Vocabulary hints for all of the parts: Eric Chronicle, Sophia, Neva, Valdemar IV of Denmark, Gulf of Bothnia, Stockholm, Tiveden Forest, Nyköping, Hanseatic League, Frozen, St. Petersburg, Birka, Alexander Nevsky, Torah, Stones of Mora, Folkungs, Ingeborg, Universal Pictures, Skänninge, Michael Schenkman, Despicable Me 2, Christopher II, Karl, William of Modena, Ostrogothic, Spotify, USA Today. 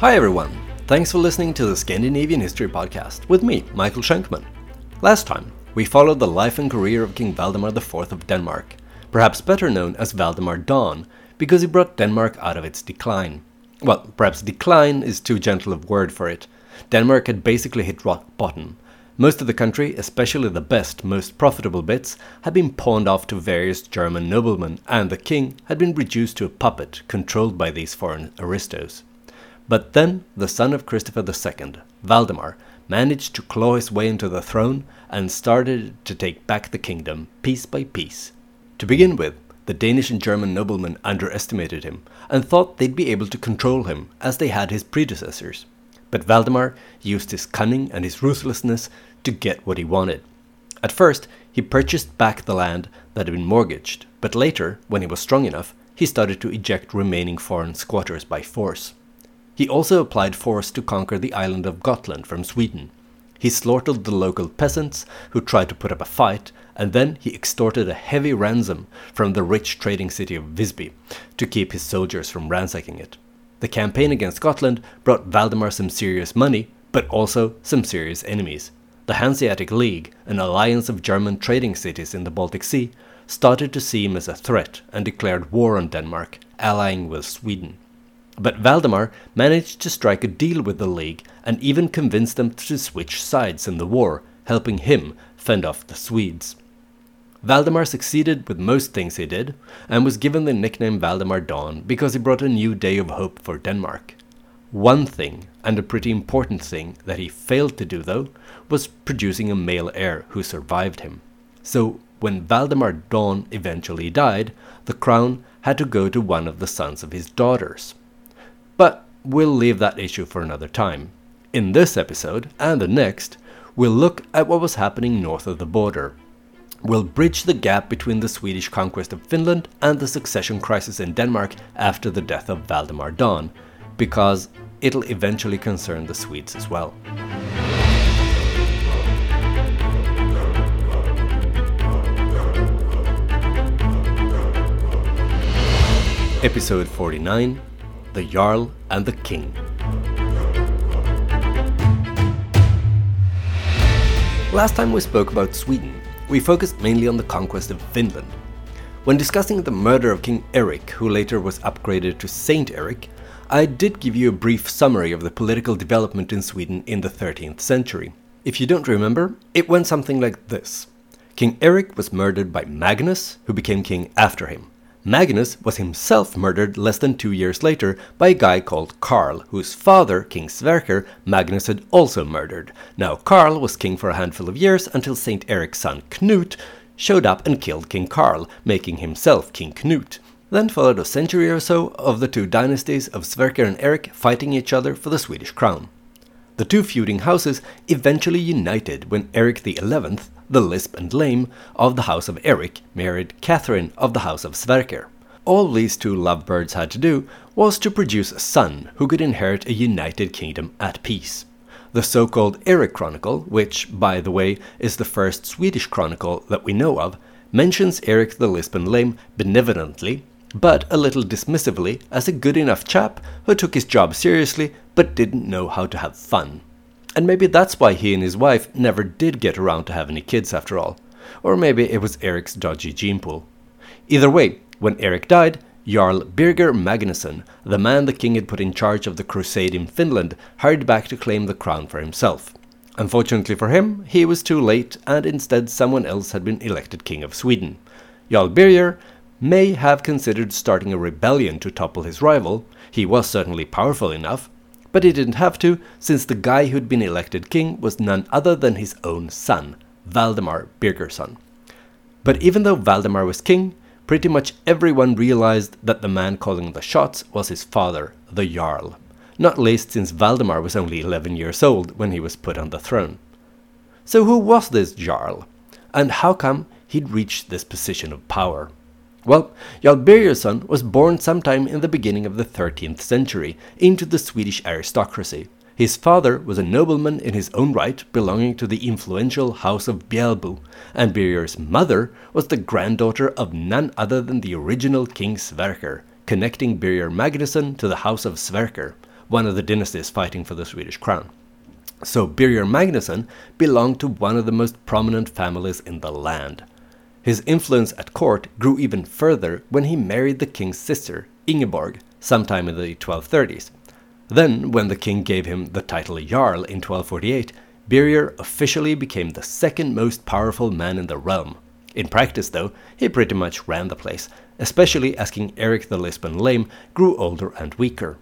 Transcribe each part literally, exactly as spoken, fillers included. Hi everyone, thanks for listening to the Scandinavian History Podcast with me, Michael Schenkman. Last time, we followed the life and career of King Valdemar the fourth of Denmark, perhaps better known as Valdemar Dawn, because he brought Denmark out of its decline. Well, perhaps decline is too gentle a word for it. Denmark had basically hit rock bottom. Most of the country, especially the best, most profitable bits, had been pawned off to various German noblemen, and the king had been reduced to a puppet controlled by these foreign aristos. But then, the son of Christopher the second, Valdemar, managed to claw his way into the throne and started to take back the kingdom, piece by piece. To begin with, the Danish and German noblemen underestimated him and thought they'd be able to control him, as they had his predecessors. But Valdemar used his cunning and his ruthlessness to get what he wanted. At first, he purchased back the land that had been mortgaged, but later, when he was strong enough, he started to eject remaining foreign squatters by force. He also applied force to conquer the island of Gotland from Sweden. He slaughtered the local peasants who tried to put up a fight, and then he extorted a heavy ransom from the rich trading city of Visby to keep his soldiers from ransacking it. The campaign against Gotland brought Valdemar some serious money, but also some serious enemies. The Hanseatic League, an alliance of German trading cities in the Baltic Sea, started to see him as a threat and declared war on Denmark, allying with Sweden. But Valdemar managed to strike a deal with the League and even convinced them to switch sides in the war, helping him fend off the Swedes. Valdemar succeeded with most things he did, and was given the nickname Valdemar Dawn because he brought a new day of hope for Denmark. One thing, and a pretty important thing, that he failed to do though, was producing a male heir who survived him. So when Valdemar Dawn eventually died, the crown had to go to one of the sons of his daughters. But we'll leave that issue for another time. In this episode, and the next, we'll look at what was happening north of the border. We'll bridge the gap between the Swedish conquest of Finland and the succession crisis in Denmark after the death of Valdemar Dawn, because it'll eventually concern the Swedes as well. Episode forty-nine. The Jarl and the King. Last time we spoke about Sweden, we focused mainly on the conquest of Finland. When discussing the murder of King Eric, who later was upgraded to Saint Eric, I did give you a brief summary of the political development in Sweden in the thirteenth century. If you don't remember, it went something like this. King Eric was murdered by Magnus, who became king after him. Magnus was himself murdered less than two years later by a guy called Karl, whose father, King Sverker, Magnus had also murdered. Now Karl was king for a handful of years until Saint Eric's son Knut showed up and killed King Karl, making himself King Knut. Then followed a century or so of the two dynasties of Sverker and Eric fighting each other for the Swedish crown. The two feuding houses eventually united when Eric the eleventh, the Lisp and Lame, of the House of Eric, married Catherine of the House of Sverker. All these two lovebirds had to do was to produce a son who could inherit a united kingdom at peace. The so-called Eric Chronicle, which, by the way, is the first Swedish chronicle that we know of, mentions Eric the Lisp and Lame benevolently, but a little dismissively, as a good enough chap who took his job seriously but didn't know how to have fun. And maybe that's why he and his wife never did get around to have any kids after all. Or maybe it was Eric's dodgy gene pool. Either way, when Eric died, Jarl Birger Magnusson, the man the king had put in charge of the crusade in Finland, hurried back to claim the crown for himself. Unfortunately for him, he was too late, and instead someone else had been elected king of Sweden. Jarl Birger may have considered starting a rebellion to topple his rival. He was certainly powerful enough, but he didn't have to, since the guy who'd been elected king was none other than his own son, Valdemar Birgersson. But even though Valdemar was king, pretty much everyone realized that the man calling the shots was his father, the Jarl, not least since Valdemar was only eleven years old when he was put on the throne. So who was this Jarl? And how come he'd reached this position of power? Well, Jarl Birgersson was born sometime in the beginning of the thirteenth century into the Swedish aristocracy. His father was a nobleman in his own right, belonging to the influential House of Bjälbo, and Birger's mother was the granddaughter of none other than the original King Sverker, connecting Birger Magnusson to the House of Sverker, one of the dynasties fighting for the Swedish crown. So Birger Magnusson belonged to one of the most prominent families in the land. His influence at court grew even further when he married the king's sister, Ingeborg, sometime in the twelve thirties. Then, when the king gave him the title Jarl in twelve forty-eight, Birger officially became the second most powerful man in the realm. In practice, though, he pretty much ran the place, especially as King Eric the Lisp and Lame grew older and weaker.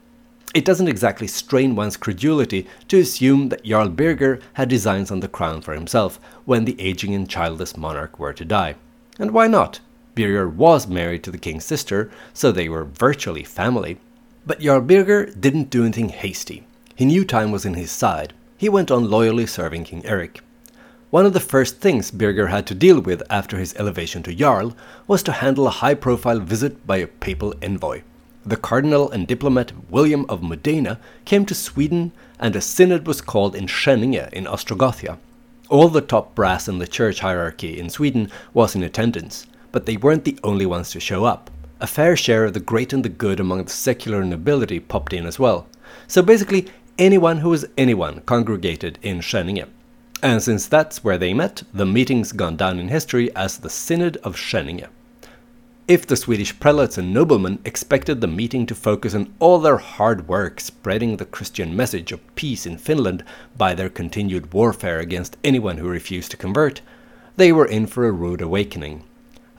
It doesn't exactly strain one's credulity to assume that Jarl Birger had designs on the crown for himself when the aging and childless monarch were to die. And why not? Birger was married to the king's sister, so they were virtually family. But Jarl Birger didn't do anything hasty. He knew time was in his side. He went on loyally serving King Eric. One of the first things Birger had to deal with after his elevation to Jarl was to handle a high-profile visit by a papal envoy. The cardinal and diplomat William of Modena came to Sweden, and a synod was called in Skänninge in Ostrogothia. All the top brass in the church hierarchy in Sweden was in attendance, but they weren't the only ones to show up. A fair share of the great and the good among the secular nobility popped in as well. So basically, anyone who was anyone congregated in Skänninge. And since that's where they met, the meeting's gone down in history as the Synod of Skänninge. If the Swedish prelates and noblemen expected the meeting to focus on all their hard work spreading the Christian message of peace in Finland by their continued warfare against anyone who refused to convert, they were in for a rude awakening.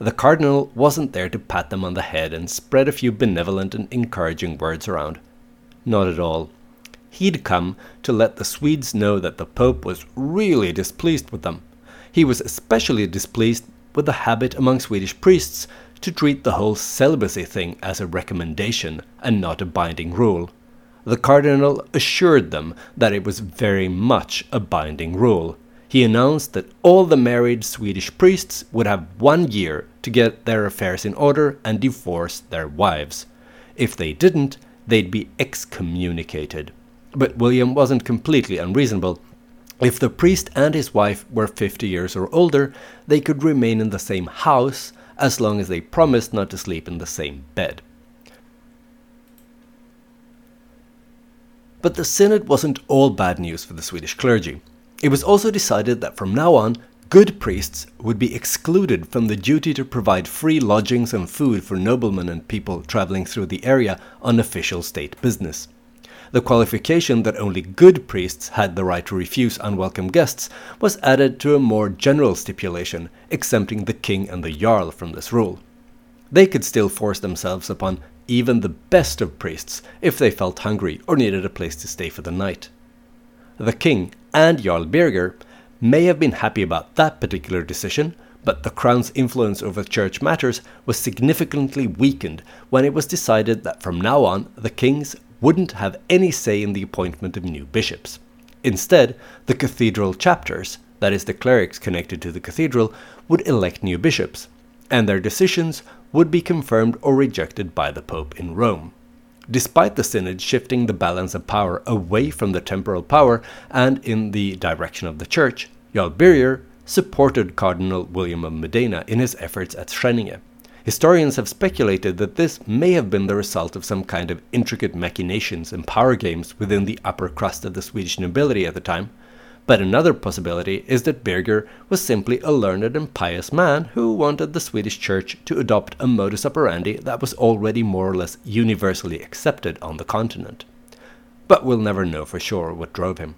The cardinal wasn't there to pat them on the head and spread a few benevolent and encouraging words around. Not at all. He'd come to let the Swedes know that the Pope was really displeased with them. He was especially displeased with the habit among Swedish priests to treat the whole celibacy thing as a recommendation and not a binding rule. The cardinal assured them that it was very much a binding rule. He announced that all the married Swedish priests would have one year to get their affairs in order and divorce their wives. If they didn't, they'd be excommunicated. But William wasn't completely unreasonable. If the priest and his wife were fifty years or older, they could remain in the same house as long as they promised not to sleep in the same bed. But the synod wasn't all bad news for the Swedish clergy. It was also decided that from now on, good priests would be excluded from the duty to provide free lodgings and food for noblemen and people traveling through the area on official state business. The qualification that only good priests had the right to refuse unwelcome guests was added to a more general stipulation, exempting the king and the jarl from this rule. They could still force themselves upon even the best of priests if they felt hungry or needed a place to stay for the night. The king and Jarl Birger may have been happy about that particular decision, but the crown's influence over church matters was significantly weakened when it was decided that from now on the kings wouldn't have any say in the appointment of new bishops. Instead, the cathedral chapters, that is the clerics connected to the cathedral, would elect new bishops, and their decisions would be confirmed or rejected by the Pope in Rome. Despite the synod shifting the balance of power away from the temporal power and in the direction of the church, Jarl Birger supported Cardinal William of Modena in his efforts at Skänninge. Historians have speculated that this may have been the result of some kind of intricate machinations and power games within the upper crust of the Swedish nobility at the time, but another possibility is that Birger was simply a learned and pious man who wanted the Swedish church to adopt a modus operandi that was already more or less universally accepted on the continent. But we'll never know for sure what drove him.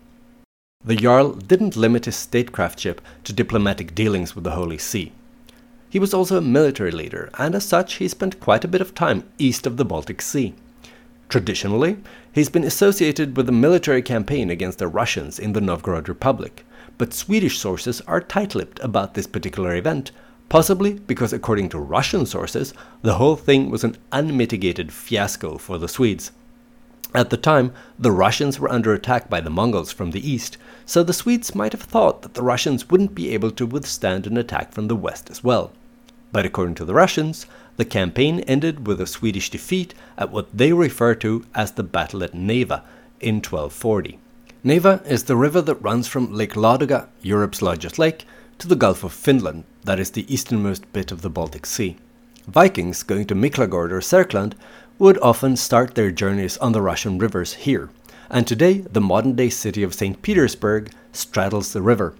The Jarl didn't limit his statecraftship to diplomatic dealings with the Holy See. He was also a military leader, and as such he spent quite a bit of time east of the Baltic Sea. Traditionally, he's been associated with a military campaign against the Russians in the Novgorod Republic, but Swedish sources are tight-lipped about this particular event, possibly because according to Russian sources, the whole thing was an unmitigated fiasco for the Swedes. At the time, the Russians were under attack by the Mongols from the east, so the Swedes might have thought that the Russians wouldn't be able to withstand an attack from the west as well. But according to the Russians, the campaign ended with a Swedish defeat at what they refer to as the Battle at Neva in twelve forty. Neva is the river that runs from Lake Ladoga, Europe's largest lake, to the Gulf of Finland, that is the easternmost bit of the Baltic Sea. Vikings going to Miklagård or Serkland would often start their journeys on the Russian rivers here, and today the modern-day city of Saint Petersburg straddles the river.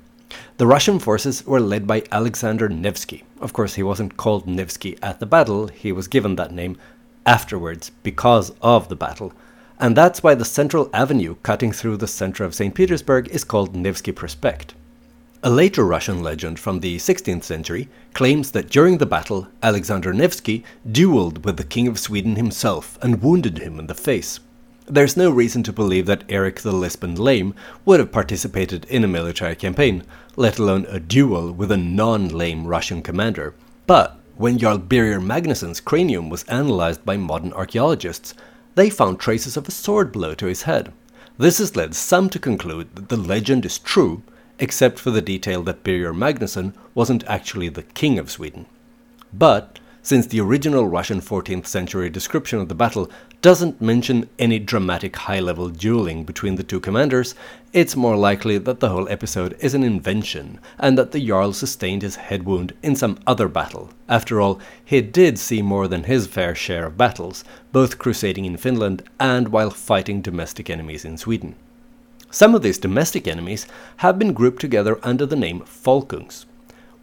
The Russian forces were led by Alexander Nevsky. Of course, he wasn't called Nevsky at the battle, he was given that name afterwards because of the battle. And that's why the central avenue cutting through the center of Saint Petersburg is called Nevsky Prospect. A later Russian legend from the sixteenth century claims that during the battle, Alexander Nevsky dueled with the King of Sweden himself and wounded him in the face. There's no reason to believe that Eric the Lisp and Lame would have participated in a military campaign, let alone a duel with a non-lame Russian commander. But when Jarl Birger Magnusson's cranium was analyzed by modern archaeologists, they found traces of a sword blow to his head. This has led some to conclude that the legend is true, except for the detail that Birger Magnusson wasn't actually the king of Sweden. But since the original Russian fourteenth century description of the battle doesn't mention any dramatic high-level dueling between the two commanders, it's more likely that the whole episode is an invention and that the Jarl sustained his head wound in some other battle. After all, he did see more than his fair share of battles, both crusading in Finland and while fighting domestic enemies in Sweden. Some of these domestic enemies have been grouped together under the name Folkungs.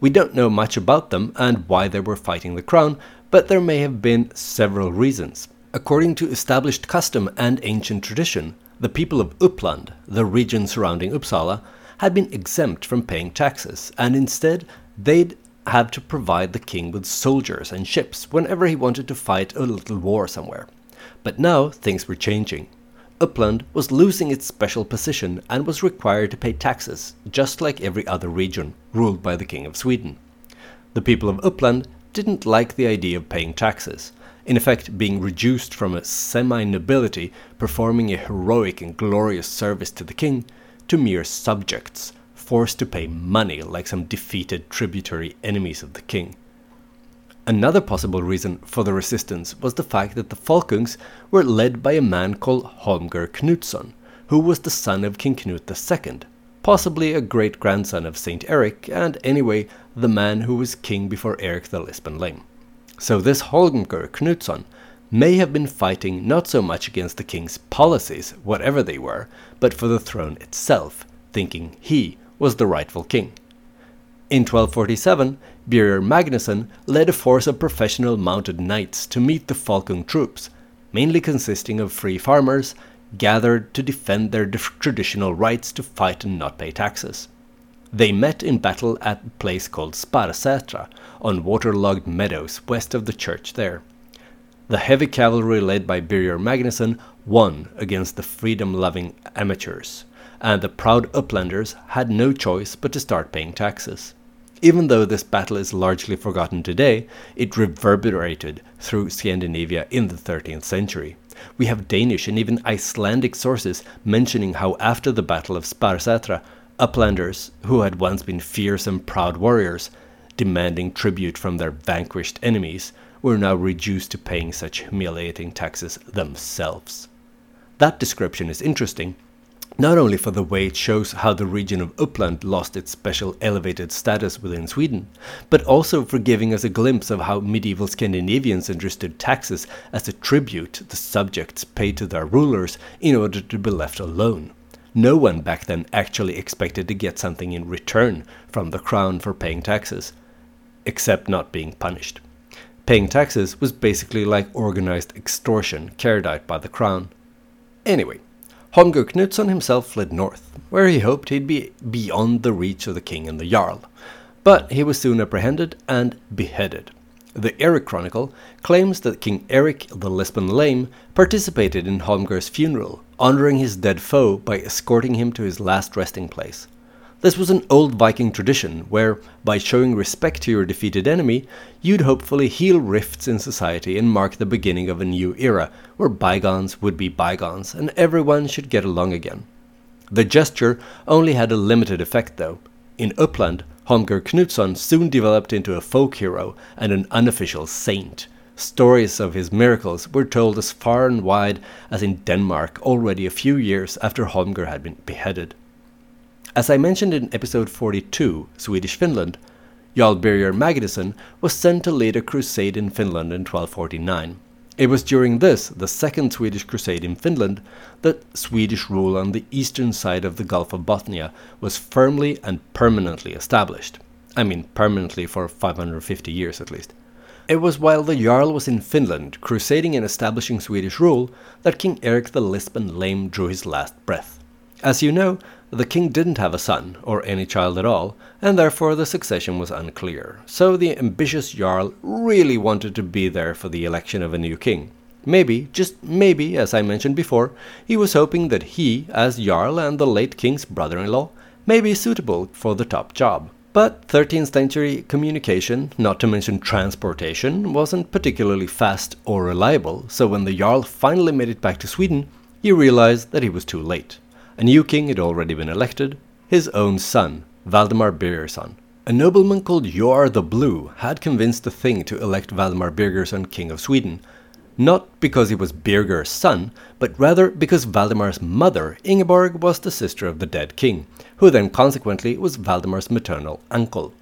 We don't know much about them and why they were fighting the crown, but there may have been several reasons. According to established custom and ancient tradition, the people of Uppland, the region surrounding Uppsala, had been exempt from paying taxes, and instead they'd had to provide the king with soldiers and ships whenever he wanted to fight a little war somewhere. But now things were changing. Uppland was losing its special position and was required to pay taxes, just like every other region ruled by the King of Sweden. The people of Uppland didn't like the idea of paying taxes, in effect being reduced from a semi-nobility performing a heroic and glorious service to the king, to mere subjects, forced to pay money like some defeated tributary enemies of the king. Another possible reason for the resistance was the fact that the Folkungs were led by a man called Holmger Knutsson, who was the son of King Knut the Second, possibly a great-grandson of Saint Eric, and anyway, the man who was king before Eric the Lisp and Lame. So this Holmger Knutsson may have been fighting not so much against the king's policies, whatever they were, but for the throne itself, thinking he was the rightful king. In twelve forty-seven, Birger Magnusson led a force of professional mounted knights to meet the Folkung troops, mainly consisting of free farmers gathered to defend their traditional rights to fight and not pay taxes. They met in battle at a place called Sparasätra, on waterlogged meadows west of the church there. The heavy cavalry led by Birger Magnusson won against the freedom-loving amateurs, and the proud Upplanders had no choice but to start paying taxes. Even though this battle is largely forgotten today, it reverberated through Scandinavia in the thirteenth century. We have Danish and even Icelandic sources mentioning how after the Battle of Sparasätra, Upplanders, who had once been fierce and proud warriors, demanding tribute from their vanquished enemies, were now reduced to paying such humiliating taxes themselves. That description is interesting, not only for the way it shows how the region of Uppland lost its special elevated status within Sweden, but also for giving us a glimpse of how medieval Scandinavians understood taxes as a tribute the subjects paid to their rulers in order to be left alone. No one back then actually expected to get something in return from the crown for paying taxes, except not being punished. Paying taxes was basically like organized extortion carried out by the crown. Anyway, Holmger Knutsson himself fled north, where he hoped he'd be beyond the reach of the king and the Jarl. But he was soon apprehended and beheaded. The Eric Chronicle claims that King Eric the Lisp and Lame participated in Holmger's funeral, honoring his dead foe by escorting him to his last resting place. This was an old Viking tradition where, by showing respect to your defeated enemy, you'd hopefully heal rifts in society and mark the beginning of a new era, where bygones would be bygones and everyone should get along again. The gesture only had a limited effect though. In Uppland, Holmger Knutsson soon developed into a folk hero and an unofficial saint. Stories of his miracles were told as far and wide as in Denmark already a few years after Holmger had been beheaded. As I mentioned in episode forty-two, Swedish Finland, Jarl Birger Magnusson was sent to lead a crusade in Finland in twelve forty-nine. It was during this, the Second Swedish Crusade in Finland, that Swedish rule on the eastern side of the Gulf of Bothnia was firmly and permanently established. I mean permanently for five hundred fifty years at least. It was while the Jarl was in Finland, crusading and establishing Swedish rule, that King Eric the Lisp and Lame drew his last breath. As you know, the king didn't have a son, or any child at all, and therefore the succession was unclear, so the ambitious Jarl really wanted to be there for the election of a new king. Maybe, just maybe, as I mentioned before, he was hoping that he, as Jarl and the late king's brother-in-law, may be suitable for the top job. But thirteenth century communication, not to mention transportation, wasn't particularly fast or reliable, so when the Jarl finally made it back to Sweden, he realized that he was too late. A new king had already been elected, his own son, Valdemar Birgersson. A nobleman called Jor the Blue had convinced the Thing to elect Valdemar Birgersson king of Sweden, not because he was Birger's son, but rather because Valdemar's mother, Ingeborg, was the sister of the dead king, who then consequently was Valdemar's maternal uncle.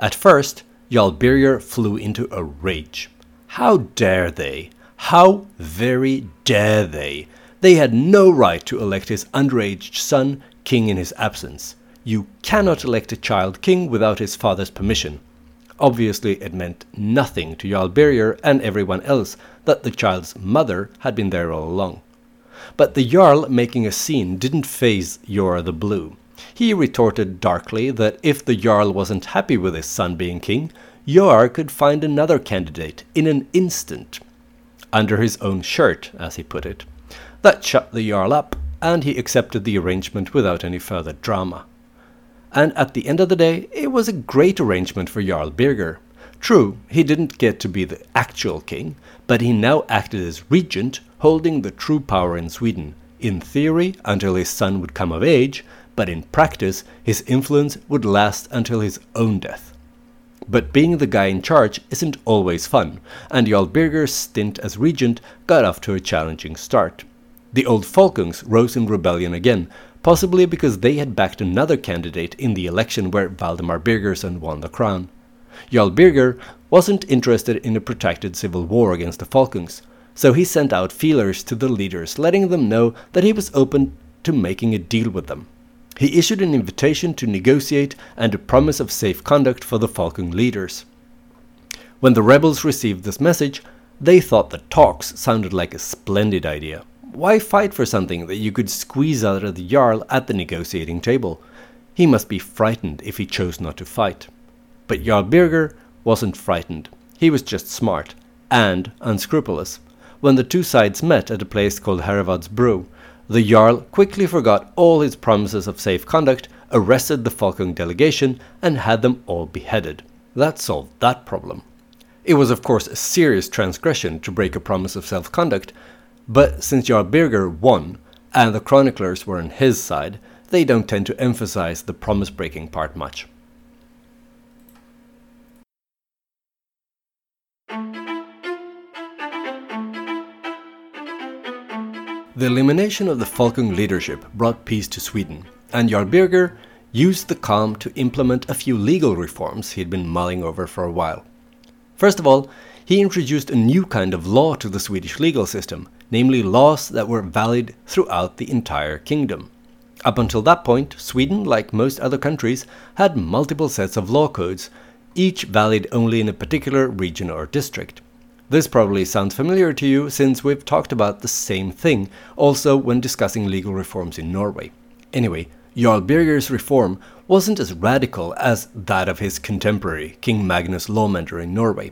At first, Jarl Birger flew into a rage. How dare they? How very dare they? They had no right to elect his underage son king in his absence. You cannot elect a child king without his father's permission. Obviously, it meant nothing to Jarl Birger and everyone else that the child's mother had been there all along. But the Jarl making a scene didn't faze Jor the Blue. He retorted darkly that if the Jarl wasn't happy with his son being king, Jor could find another candidate in an instant. Under his own shirt, as he put it. That shut the Jarl up, and he accepted the arrangement without any further drama. And at the end of the day, it was a great arrangement for Jarl Birger. True, he didn't get to be the actual king, but he now acted as regent, holding the true power in Sweden, in theory until his son would come of age, but in practice his influence would last until his own death. But being the guy in charge isn't always fun, and Jarl Birger's stint as regent got off to a challenging start. The old Folkungs rose in rebellion again, possibly because they had backed another candidate in the election where Valdemar Birgersson won the crown. Jarl Birger wasn't interested in a protracted civil war against the Folkungs, so he sent out feelers to the leaders letting them know that he was open to making a deal with them. He issued an invitation to negotiate and a promise of safe conduct for the Folkung leaders. When the rebels received this message, they thought the talks sounded like a splendid idea. Why fight for something that you could squeeze out of the Jarl at the negotiating table? He must be frightened if he chose not to fight. But Jarl Birger wasn't frightened. He was just smart and unscrupulous. When the two sides met at a place called Haravad's Bru, the Jarl quickly forgot all his promises of safe conduct, arrested the Folkung delegation, and had them all beheaded. That solved that problem. It was of course a serious transgression to break a promise of self-conduct, but since Jarl Birger won, and the chroniclers were on his side, they don't tend to emphasize the promise-breaking part much. The elimination of the Folkung leadership brought peace to Sweden, and Jarl Birger used the calm to implement a few legal reforms he'd been mulling over for a while. First of all, he introduced a new kind of law to the Swedish legal system, namely laws that were valid throughout the entire kingdom. Up until that point, Sweden, like most other countries, had multiple sets of law codes, each valid only in a particular region or district. This probably sounds familiar to you since we've talked about the same thing also when discussing legal reforms in Norway. Anyway, Jarl Birger's reform wasn't as radical as that of his contemporary, King Magnus Lawmender in Norway.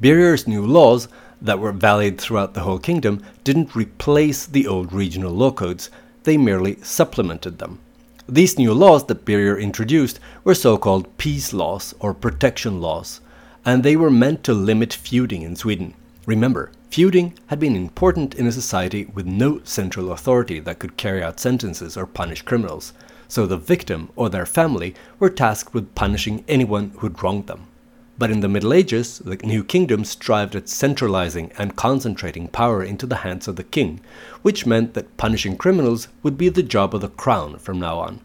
Birger's new laws, that were valid throughout the whole kingdom, didn't replace the old regional law codes, they merely supplemented them. These new laws that Birger introduced were so-called peace laws or protection laws, and they were meant to limit feuding in Sweden. Remember, feuding had been important in a society with no central authority that could carry out sentences or punish criminals, so the victim or their family were tasked with punishing anyone who'd wronged them. But in the Middle Ages, the new kingdom strived at centralizing and concentrating power into the hands of the king, which meant that punishing criminals would be the job of the crown from now on.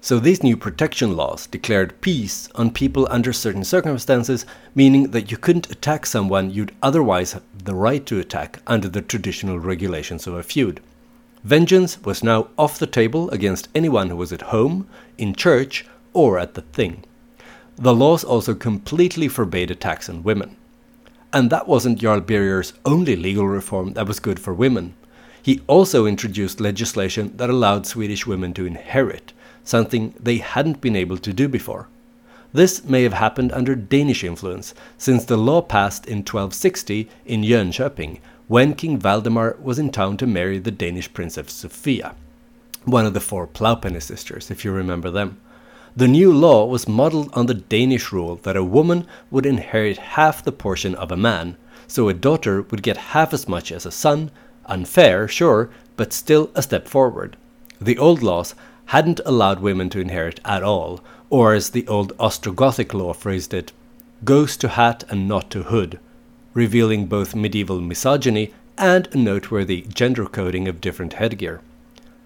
So these new protection laws declared peace on people under certain circumstances, meaning that you couldn't attack someone you'd otherwise have the right to attack under the traditional regulations of a feud. Vengeance was now off the table against anyone who was at home, in church, or at the thing. The laws also completely forbade attacks on women. And that wasn't Jarl Birger's only legal reform that was good for women. He also introduced legislation that allowed Swedish women to inherit, something they hadn't been able to do before. This may have happened under Danish influence, since the law passed in twelve sixty in Jönköping, when King Valdemar was in town to marry the Danish princess Sophia, one of the four Plovpenning sisters, if you remember them. The new law was modeled on the Danish rule that a woman would inherit half the portion of a man, so a daughter would get half as much as a son, unfair, sure, but still a step forward. The old laws hadn't allowed women to inherit at all, or as the old Ostrogothic law phrased it, goes to hat and not to hood, revealing both medieval misogyny and a noteworthy gender coding of different headgear.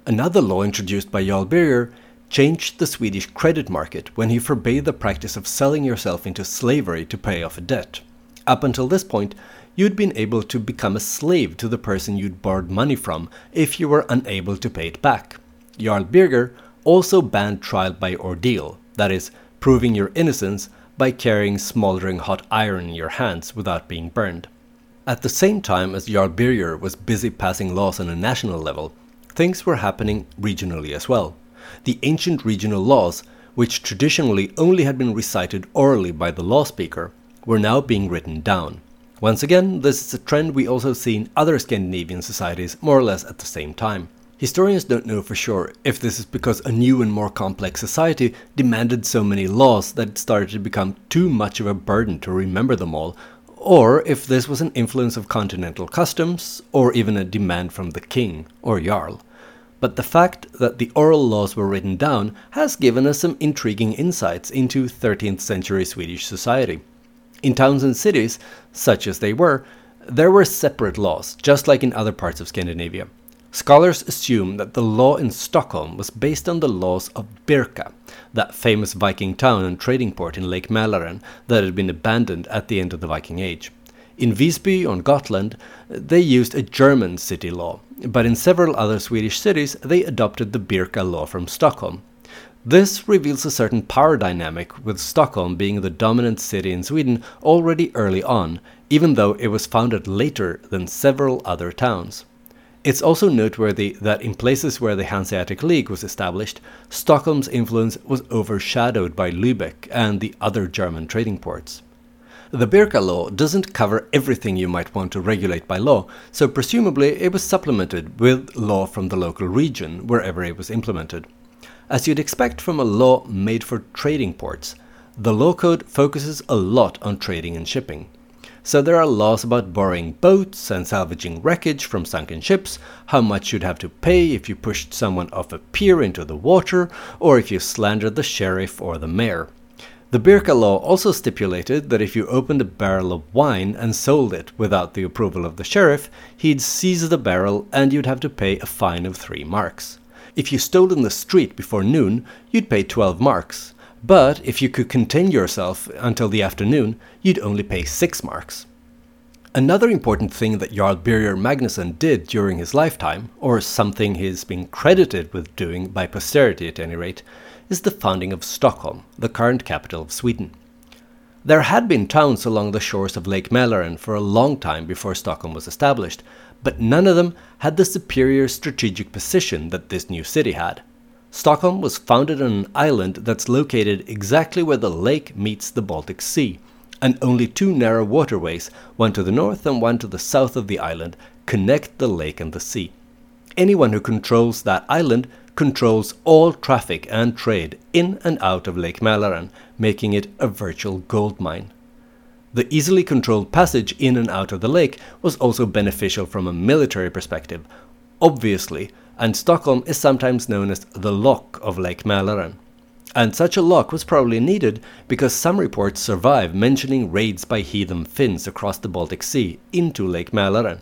Another law introduced by Jarl Birger changed the Swedish credit market when he forbade the practice of selling yourself into slavery to pay off a debt. Up until this point, you'd been able to become a slave to the person you'd borrowed money from if you were unable to pay it back. Jarl Birger also banned trial by ordeal, that is, proving your innocence by carrying smoldering hot iron in your hands without being burned. At the same time as Jarl Birger was busy passing laws on a national level, things were happening regionally as well. The ancient regional laws, which traditionally only had been recited orally by the law speaker, were now being written down. Once again, this is a trend we also see in other Scandinavian societies more or less at the same time. Historians don't know for sure if this is because a new and more complex society demanded so many laws that it started to become too much of a burden to remember them all, or if this was an influence of continental customs, or even a demand from the king or jarl. But the fact that the oral laws were written down has given us some intriguing insights into thirteenth century Swedish society. In towns and cities, such as they were, there were separate laws, just like in other parts of Scandinavia. Scholars assume that the law in Stockholm was based on the laws of Birka, that famous Viking town and trading port in Lake Mälaren that had been abandoned at the end of the Viking Age. In Visby on Gotland, they used a German city law, but in several other Swedish cities they adopted the Birka law from Stockholm. This reveals a certain power dynamic, with Stockholm being the dominant city in Sweden already early on, even though it was founded later than several other towns. It's also noteworthy that in places where the Hanseatic League was established, Stockholm's influence was overshadowed by Lübeck and the other German trading ports. The Birka law doesn't cover everything you might want to regulate by law, so presumably it was supplemented with law from the local region, wherever it was implemented. As you'd expect from a law made for trading ports, the law code focuses a lot on trading and shipping. So there are laws about borrowing boats and salvaging wreckage from sunken ships, how much you'd have to pay if you pushed someone off a pier into the water, or if you slandered the sheriff or the mayor. The Birka law also stipulated that if you opened a barrel of wine and sold it without the approval of the sheriff, he'd seize the barrel and you'd have to pay a fine of three marks. If you stole in the street before noon, you'd pay twelve marks, but if you could contain yourself until the afternoon, you'd only pay six marks. Another important thing that Jarl Birger Magnusson did during his lifetime, or something he's been credited with doing by posterity at any rate, is the founding of Stockholm, the current capital of Sweden. There had been towns along the shores of Lake Mälaren for a long time before Stockholm was established, but none of them had the superior strategic position that this new city had. Stockholm was founded on an island that's located exactly where the lake meets the Baltic Sea, and only two narrow waterways, one to the north and one to the south of the island, connect the lake and the sea. Anyone who controls that island controls all traffic and trade in and out of Lake Mälaren, making it a virtual gold mine. The easily controlled passage in and out of the lake was also beneficial from a military perspective, obviously, and Stockholm is sometimes known as the lock of Lake Mälaren. And such a lock was probably needed because some reports survive mentioning raids by heathen Finns across the Baltic Sea into Lake Mälaren,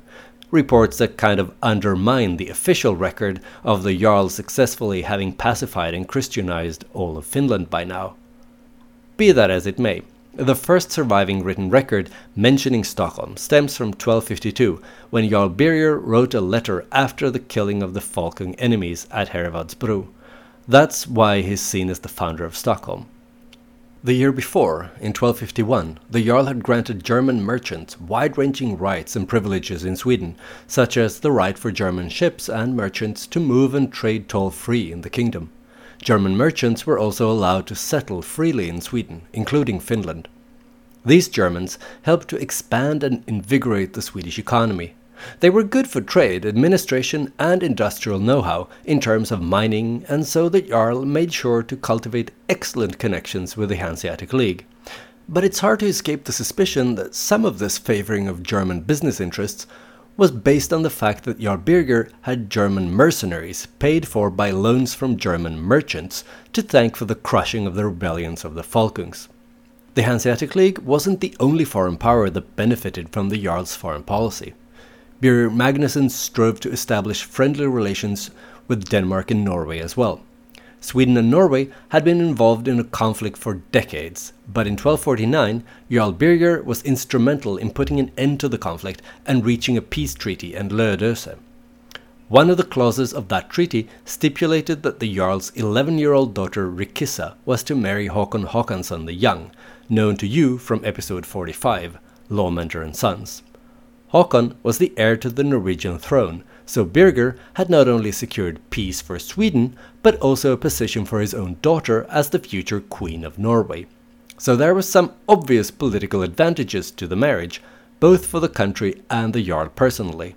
reports that kind of undermine the official record of the Jarl successfully having pacified and Christianized all of Finland by now. Be that as it may, the first surviving written record mentioning Stockholm stems from twelve fifty-two, when Jarl Birger wrote a letter after the killing of the Folkung enemies at Haravad's Bru. That's why he's seen as the founder of Stockholm. The year before, in twelve fifty-one, the Jarl had granted German merchants wide-ranging rights and privileges in Sweden, such as the right for German ships and merchants to move and trade toll-free in the kingdom. German merchants were also allowed to settle freely in Sweden, including Finland. These Germans helped to expand and invigorate the Swedish economy. They were good for trade, administration, and industrial know-how in terms of mining, and so the Jarl made sure to cultivate excellent connections with the Hanseatic League. But it's hard to escape the suspicion that some of this favoring of German business interests was based on the fact that Jarl Birger had German mercenaries paid for by loans from German merchants to thank for the crushing of the rebellions of the Folkungs. The Hanseatic League wasn't the only foreign power that benefited from the Jarl's foreign policy. Birger Magnusson strove to establish friendly relations with Denmark and Norway as well. Sweden and Norway had been involved in a conflict for decades, but in twelve forty-nine, Jarl Birger was instrumental in putting an end to the conflict and reaching a peace treaty in Lödöse. One of the clauses of that treaty stipulated that the Jarl's eleven-year-old daughter Rikissa was to marry Håkon Håkonsson the Young, known to you from episode forty-five, Lawmender and Sons. Håkon was the heir to the Norwegian throne, so Birger had not only secured peace for Sweden, but also a position for his own daughter as the future Queen of Norway. So there were some obvious political advantages to the marriage, both for the country and the Jarl personally.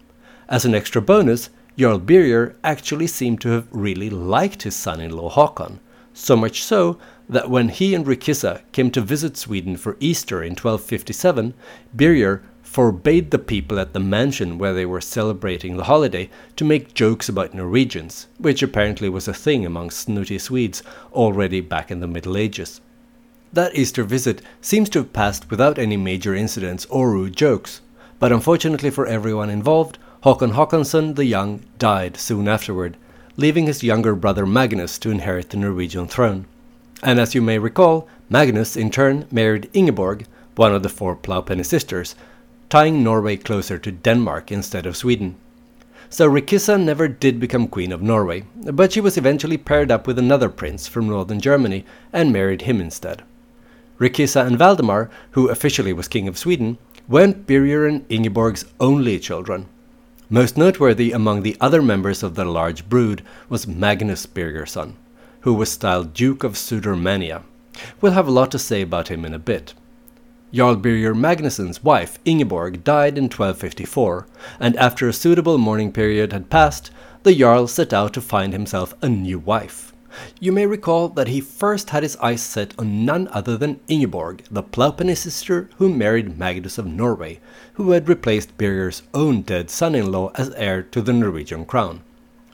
As an extra bonus, Jarl Birger actually seemed to have really liked his son-in-law Håkon, so much so that when he and Rikissa came to visit Sweden for Easter in twelve fifty-seven, Birger forbade the people at the mansion where they were celebrating the holiday to make jokes about Norwegians, which apparently was a thing among snooty Swedes already back in the Middle Ages. That Easter visit seems to have passed without any major incidents or rude jokes, but unfortunately for everyone involved, Håkon Håkonsson the Young died soon afterward, leaving his younger brother Magnus to inherit the Norwegian throne. And as you may recall, Magnus in turn married Ingeborg, one of the four Plovpenning sisters, tying Norway closer to Denmark instead of Sweden. So Rikissa never did become Queen of Norway, but she was eventually paired up with another prince from northern Germany and married him instead. Rikissa and Valdemar, who officially was King of Sweden, weren't Birger and Ingeborg's only children. Most noteworthy among the other members of their large brood was Magnus Birgersson, who was styled Duke of Sudermania. We'll have a lot to say about him in a bit. Jarl Birger Magnusson's wife, Ingeborg, died in twelve fifty-four, and after a suitable mourning period had passed, the Jarl set out to find himself a new wife. You may recall that he first had his eyes set on none other than Ingeborg, the Plovpenning sister who married Magnus of Norway, who had replaced Birger's own dead son-in-law as heir to the Norwegian crown.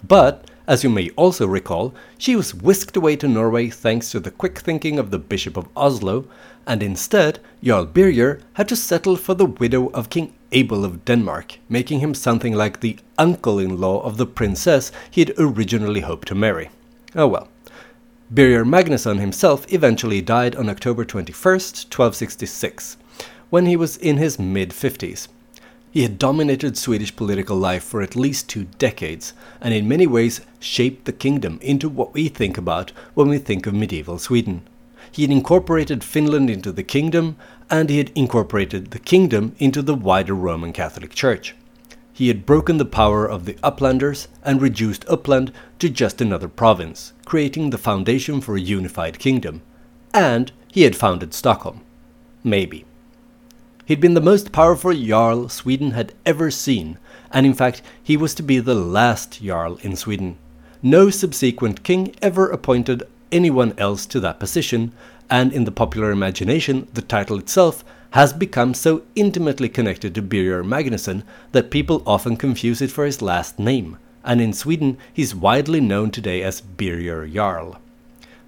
But, as you may also recall, she was whisked away to Norway thanks to the quick thinking of the Bishop of Oslo, and instead Jarl Birger had to settle for the widow of King Abel of Denmark, making him something like the uncle-in-law of the princess he had originally hoped to marry. Oh well. Birger Magnusson himself eventually died on October twenty-first, twelve sixty-six, when he was in his mid-fifties. He had dominated Swedish political life for at least two decades, and in many ways shaped the kingdom into what we think about when we think of medieval Sweden. He had incorporated Finland into the kingdom, and he had incorporated the kingdom into the wider Roman Catholic Church. He had broken the power of the Upplanders and reduced Uppland to just another province, creating the foundation for a unified kingdom. And he had founded Stockholm. Maybe. He'd been the most powerful Jarl Sweden had ever seen, and in fact he was to be the last Jarl in Sweden. No subsequent king ever appointed anyone else to that position, and in the popular imagination the title itself has become so intimately connected to Birger Magnusson that people often confuse it for his last name, and in Sweden he's widely known today as Birger Jarl.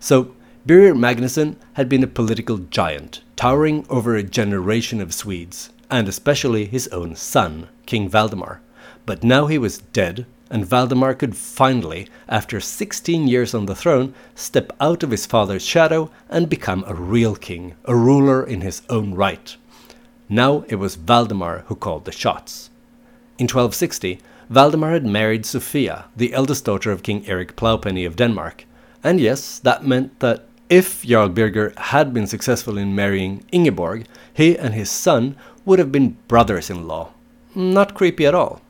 So, Birger Magnusson had been a political giant, towering over a generation of Swedes, and especially his own son, King Valdemar, But now he was dead, and Valdemar could finally, after sixteen years on the throne, step out of his father's shadow and become a real king, a ruler in his own right. Now it was Valdemar who called the shots. In twelve sixty, Valdemar had married Sophia, the eldest daughter of King Eric Plovpenning of Denmark. And yes, that meant that if Jarl Birger had been successful in marrying Ingeborg, he and his son would have been brothers-in-law. Not creepy at all.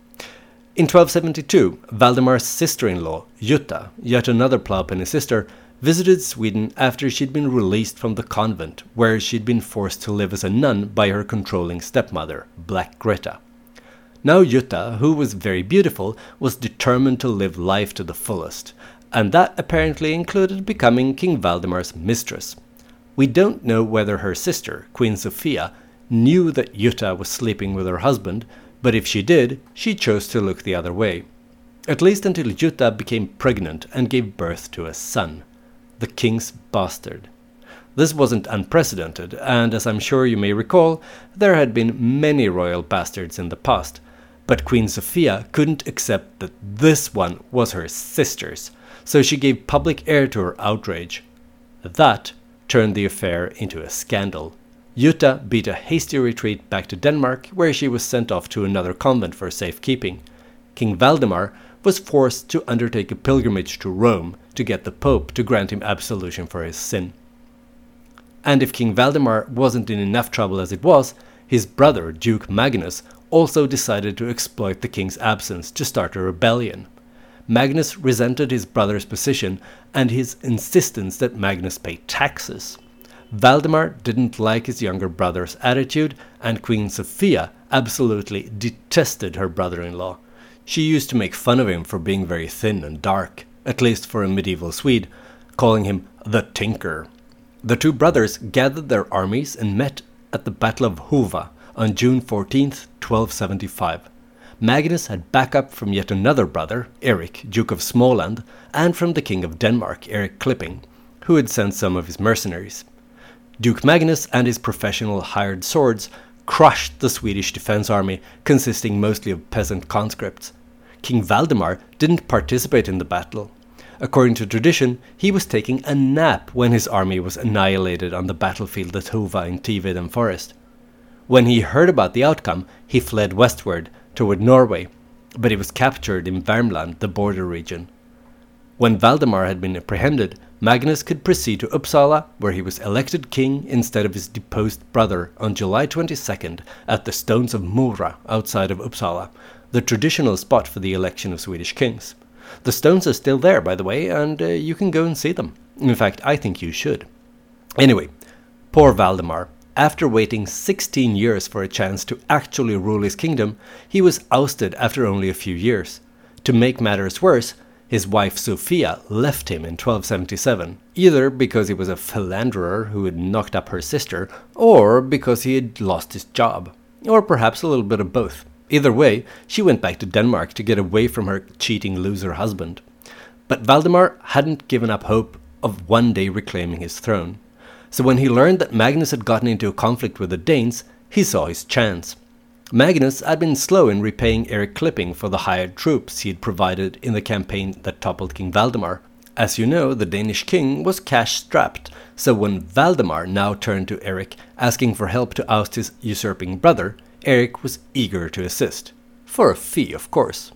In twelve seventy-two, Valdemar's sister-in-law, Jutta, yet another Plovpenning sister, visited Sweden after she'd been released from the convent, where she'd been forced to live as a nun by her controlling stepmother, Black Greta. Now Jutta, who was very beautiful, was determined to live life to the fullest, and that apparently included becoming King Valdemar's mistress. We don't know whether her sister, Queen Sophia, knew that Jutta was sleeping with her husband, but if she did, she chose to look the other way. At least until Jutta became pregnant and gave birth to a son. The king's bastard. This wasn't unprecedented, and as I'm sure you may recall, there had been many royal bastards in the past. But Queen Sophia couldn't accept that this one was her sister's, so she gave public air to her outrage. That turned the affair into a scandal. Jutta beat a hasty retreat back to Denmark, where she was sent off to another convent for safekeeping. King Valdemar was forced to undertake a pilgrimage to Rome to get the Pope to grant him absolution for his sin. And if King Valdemar wasn't in enough trouble as it was, his brother, Duke Magnus, also decided to exploit the king's absence to start a rebellion. Magnus resented his brother's position and his insistence that Magnus pay taxes. Valdemar didn't like his younger brother's attitude, and Queen Sophia absolutely detested her brother-in-law. She used to make fun of him for being very thin and dark, at least for a medieval Swede, calling him the Tinker. The two brothers gathered their armies and met at the Battle of Hova on June fourteenth, twelve seventy-five. Magnus had backup from yet another brother, Eric, Duke of Småland, and from the King of Denmark, Eric Clipping, who had sent some of his mercenaries. Duke Magnus and his professional hired swords crushed the Swedish defense army, consisting mostly of peasant conscripts. King Valdemar didn't participate in the battle. According to tradition, he was taking a nap when his army was annihilated on the battlefield at Hova in Tiveden Forest. When he heard about the outcome, he fled westward, toward Norway, but he was captured in Värmland, the border region. When Valdemar had been apprehended, Magnus could proceed to Uppsala, where he was elected king instead of his deposed brother on July twenty-second at the Stones of Mora outside of Uppsala, the traditional spot for the election of Swedish kings. The stones are still there, by the way, and uh, you can go and see them. In fact, I think you should. Anyway, poor Valdemar. After waiting sixteen years for a chance to actually rule his kingdom, he was ousted after only a few years. To make matters worse, his wife Sophia left him in twelve seventy-seven, either because he was a philanderer who had knocked up her sister, or because he had lost his job, or perhaps a little bit of both. Either way, she went back to Denmark to get away from her cheating loser husband. But Valdemar hadn't given up hope of one day reclaiming his throne. So when he learned that Magnus had gotten into a conflict with the Danes, he saw his chance. Magnus had been slow in repaying Eric Clipping for the hired troops he had provided in the campaign that toppled King Valdemar. As you know, the Danish king was cash-strapped, so when Valdemar now turned to Eric, asking for help to oust his usurping brother, Eric was eager to assist. For a fee, of course.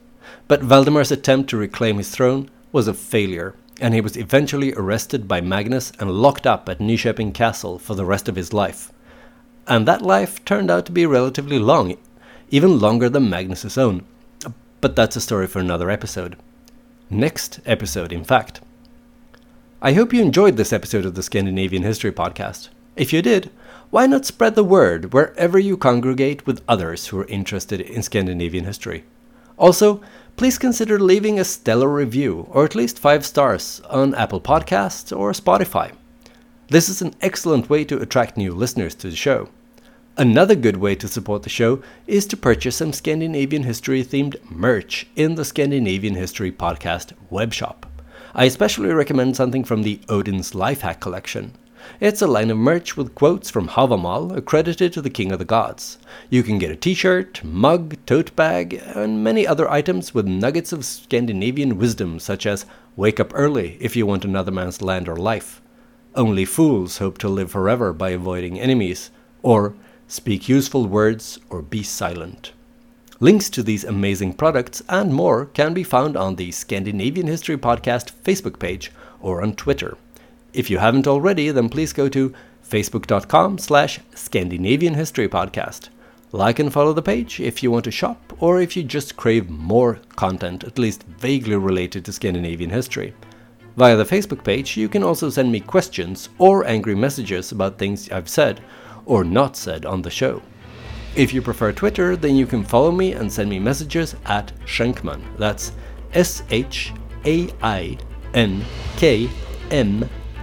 But Valdemar's attempt to reclaim his throne was a failure, and he was eventually arrested by Magnus and locked up at Nyköping Castle for the rest of his life. And that life turned out to be relatively long, even longer than Magnus's own. But that's a story for another episode. Next episode, in fact. I hope you enjoyed this episode of the Scandinavian History Podcast. If you did, why not spread the word wherever you congregate with others who are interested in Scandinavian history? Also, please consider leaving a stellar review, or at least five stars, on Apple Podcasts or Spotify. This is an excellent way to attract new listeners to the show. Another good way to support the show is to purchase some Scandinavian history-themed merch in the Scandinavian History Podcast webshop. I especially recommend something from the Odin's Lifehack collection. It's a line of merch with quotes from Havamal accredited to the King of the Gods. You can get a t-shirt, mug, tote bag, and many other items with nuggets of Scandinavian wisdom such as wake up early if you want another man's land or life. Only fools hope to live forever by avoiding enemies, or speak useful words, or be silent. Links to these amazing products and more can be found on the Scandinavian History Podcast Facebook page or on Twitter. If you haven't already, then please go to facebook.com slash Scandinavian History Podcast. Like and follow the page if you want to shop or if you just crave more content, at least vaguely related to Scandinavian history. Via the Facebook page, you can also send me questions or angry messages about things I've said or not said on the show. If you prefer Twitter, then you can follow me and send me messages at Schenkman. That's S H A I N K M